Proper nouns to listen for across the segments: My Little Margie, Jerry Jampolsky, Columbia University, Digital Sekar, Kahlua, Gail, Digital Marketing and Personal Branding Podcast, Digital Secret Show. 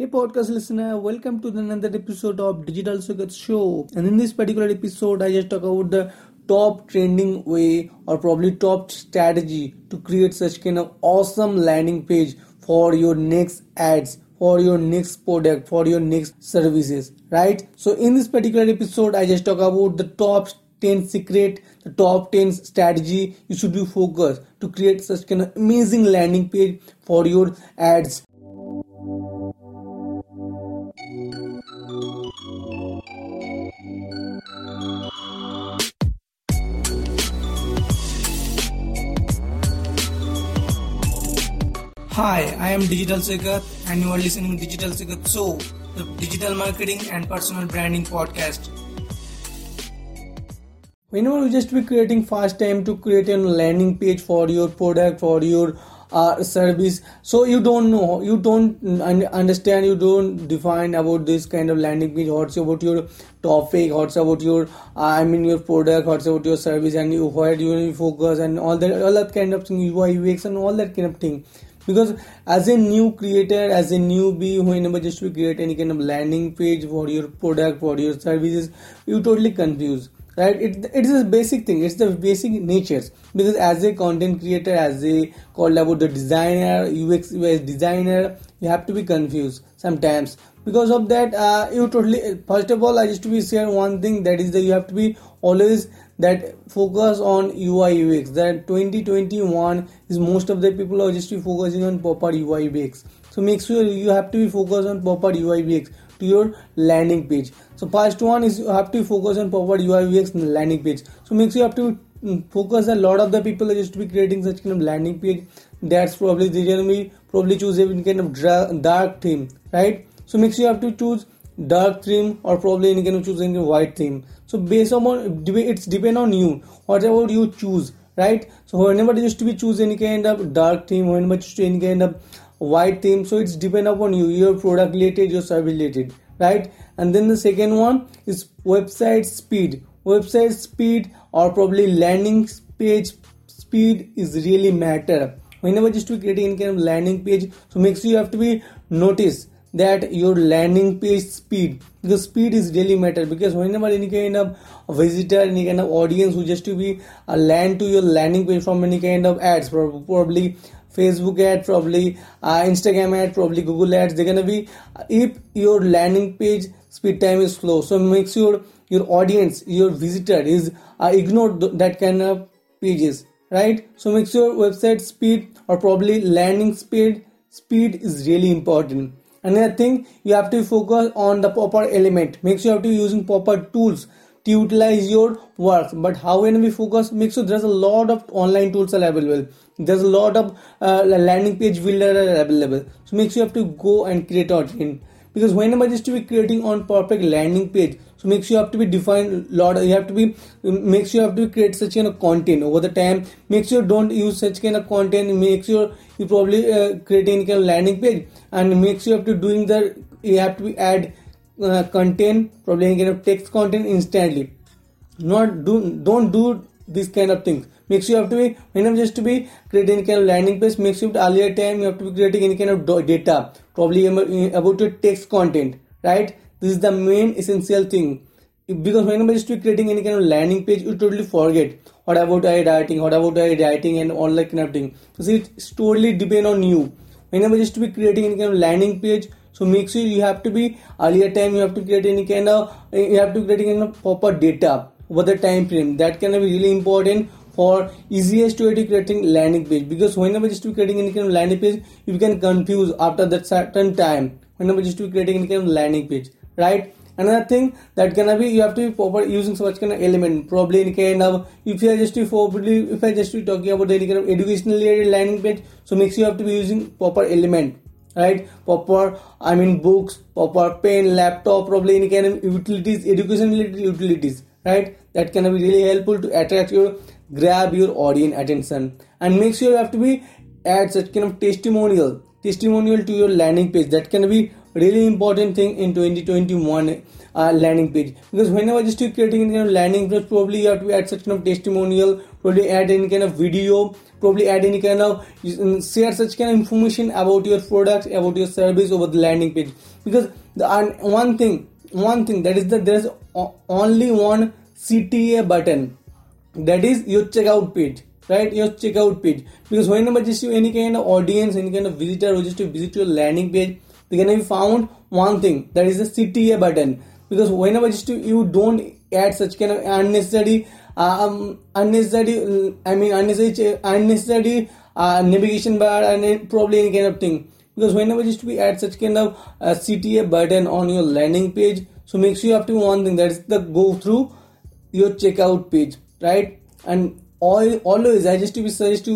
Hey podcast listener, welcome to another episode of Digital Secret Show. And in this particular episode, I just talk about the top trending way or probably top strategy to create such kind of awesome landing page for your next ads, for your next product, for your next services, right? So in this particular episode, I just talk about the top 10 secret, the top 10 strategy you should be focused to create such kind of amazing landing page for your ads. Hi, I am Digital Sekar and you are listening to Digital Sekar Show, the Digital Marketing and Personal Branding Podcast. Whenever you just be creating fast time to create a landing page for your product, for your service, so you don't know, you don't understand, you don't define about this kind of landing page, what's about your topic, what's about your your product, what's about your service, and you, where do you focus, and all that kind of thing, UI, UX and all that kind of thing. Because as a new creator, as a newbie, whenever just to create any kind of landing page for your product, for your services, you're totally confused, right? It is a basic thing. It's the basic natures. Because as a content creator, as a called about the designer, UX designer, you have to be confused sometimes. Because of that, you totally. First of all, I just to be share one thing, that is that you have to be always that focus on UI UX. That 2021 is most of the people are just be focusing on proper UI UX. So make sure you have to be focused on proper UI UX to your landing page. So first one is you have to focus on proper UI UX landing page. So make sure you have to focus. A lot of the people are just to be creating such kind of landing page. That's probably they generally probably choose any kind of dark theme, right? So make sure you have to choose dark theme or probably you can choose any white theme. So based on it's depend on you whatever you choose, right? So whenever you used to be choose any kind of dark theme, whenever you choose any kind of white theme, so it's depend upon you, your product related, your service related, right? And then the second one is website speed or probably landing page speed is really matter. Whenever you used to be creating any kind of landing page, so make sure you have to be notice that your landing page speed, because speed is really matter. Because whenever any kind of visitor, any kind of audience who just to be land to your landing page from any kind of ads, probably Facebook ad, probably Instagram ad, probably Google ads, they're gonna be if your landing page speed time is slow, so make sure your audience, your visitor is ignored that kind of pages, right? So make sure website speed or probably landing speed is really important. Another thing, you have to focus on the proper element. Make sure you have to be using proper tools to utilize your work. But how when we focus, make sure there's a lot of online tools are available. There's a lot of landing page builder are available. So make sure you have to go and create out in. Because whenever just to be creating on perfect landing page, so make sure you have to be defined lot. You have to be make sure you have to create such kind of content over the time. Make sure don't use such kind of content. Make sure you probably create any kind of landing page and make sure you have to doing the you have to be add content, probably any kind of text content instantly. Don't do this kind of things. Make sure you have to be whenever just to be creating any kind of landing page. Make sure earlier time you have to be creating any kind of data, probably about your text content, right? This is the main essential thing. Because whenever you are creating any kind of landing page, you totally forget what about I writing and all that kind of thing. So it's totally depend on you. Whenever you are creating any kind of landing page, so make sure you have to be earlier time you have to create any kind of proper data over the time frame. That can be really important for easiest way to creating landing page. Because whenever you are creating any kind of landing page, you can confuse after that certain time. Whenever you are creating any kind of landing page, right? Another thing that can be you have to be proper using such kind of element. Probably any kind of if I just be talking about any kind of educational related landing page, so make sure you have to be using proper element, right? Proper books, proper pen, laptop, probably any kind of utilities, education related utilities, right? That can be really helpful to grab your audience attention. And make sure you have to be add such kind of testimonial to your landing page. That can be really important thing in 2021 landing page. Because whenever just you're creating a landing page, probably you have to add such kind of testimonial, probably add any kind of video, probably add any kind of share such kind of information about your product, about your service over the landing page. Because one thing that is that there's only one CTA button, that is your checkout page, right? Your checkout page. Because whenever just you any kind of audience, any kind of visitor who just to visit your landing page, they can be found one thing, that is the CTA button. Because whenever just you don't add such kind of unnecessary navigation bar and probably any kind of thing. Because whenever just we add such kind of CTA button on your landing page, so make sure you have to do one thing, that is the go through your checkout page, right? And always I recommend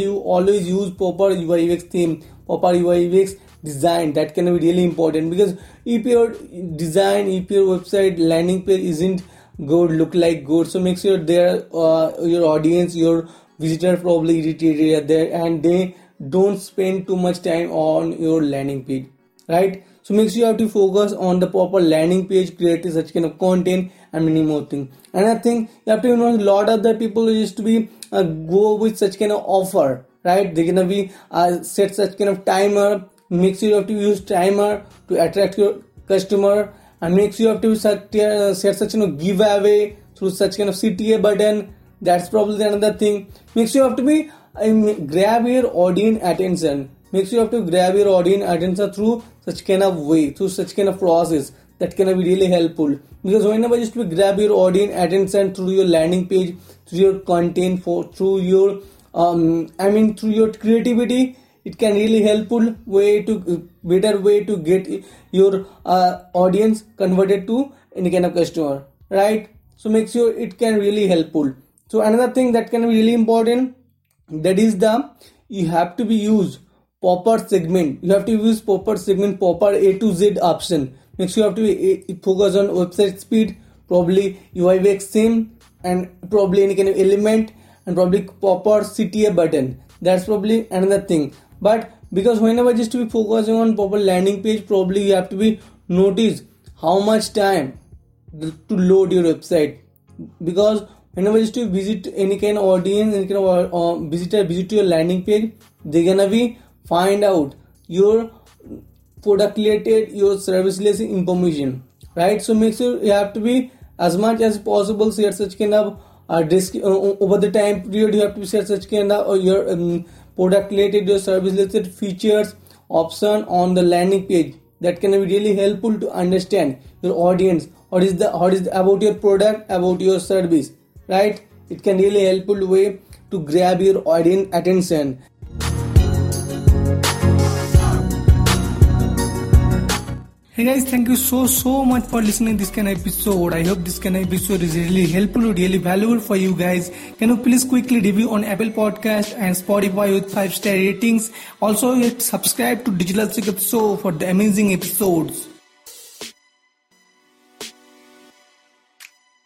you always use proper UI UX theme, proper UI UX design. That can be really important, because if your design, if your website landing page isn't good, look like good, so make sure their your audience, your visitor probably irritated there and they don't spend too much time on your landing page, right? So make sure you have to focus on the proper landing page, create such kind of content and many more things. Another thing you have to know, a lot of the people used to be go with such kind of offer, right? They're gonna be set such kind of timer. Make sure you have to use timer to attract your customer, and make sure you have to set such kind of giveaway through such kind of CTA button. That's probably another thing. Make sure you have to grab your audience attention. Make sure you have to grab your audience attention through such kind of way, through such kind of process. That can be really helpful, because whenever you just grab your audience attention through your landing page, through your content, through your creativity, it can really helpful way to better way to get your audience converted to any kind of customer, right? So make sure it can really helpful. So another thing that can be really important, that is the you have to be used proper segment. You have to use proper segment, proper A to Z option. Make sure you have to focus on website speed, probably UI UX theme, and probably any kind of element, and probably proper CTA button. That's probably another thing. But because whenever just to be focusing on proper landing page, probably you have to be notice how much time to load your website. Because whenever just to visit any kind of audience, any kind of visitor visit to your landing page, they're gonna be find out your product related, your service related information, right? So make sure you have to be as much as possible share such kind of over the time period. You have to share such kind of your product related, your service related features option on the landing page. That can be really helpful to understand your audience, what is the about your product, about your service, right? It can really helpful way to grab your audience attention. Hey guys, thank you so much for listening this kind of episode. I hope this kind of episode is really helpful, really valuable for you guys. Can you please quickly review on Apple Podcast and Spotify with 5-star ratings? Also, subscribe to Digital Secret Show for the amazing episodes.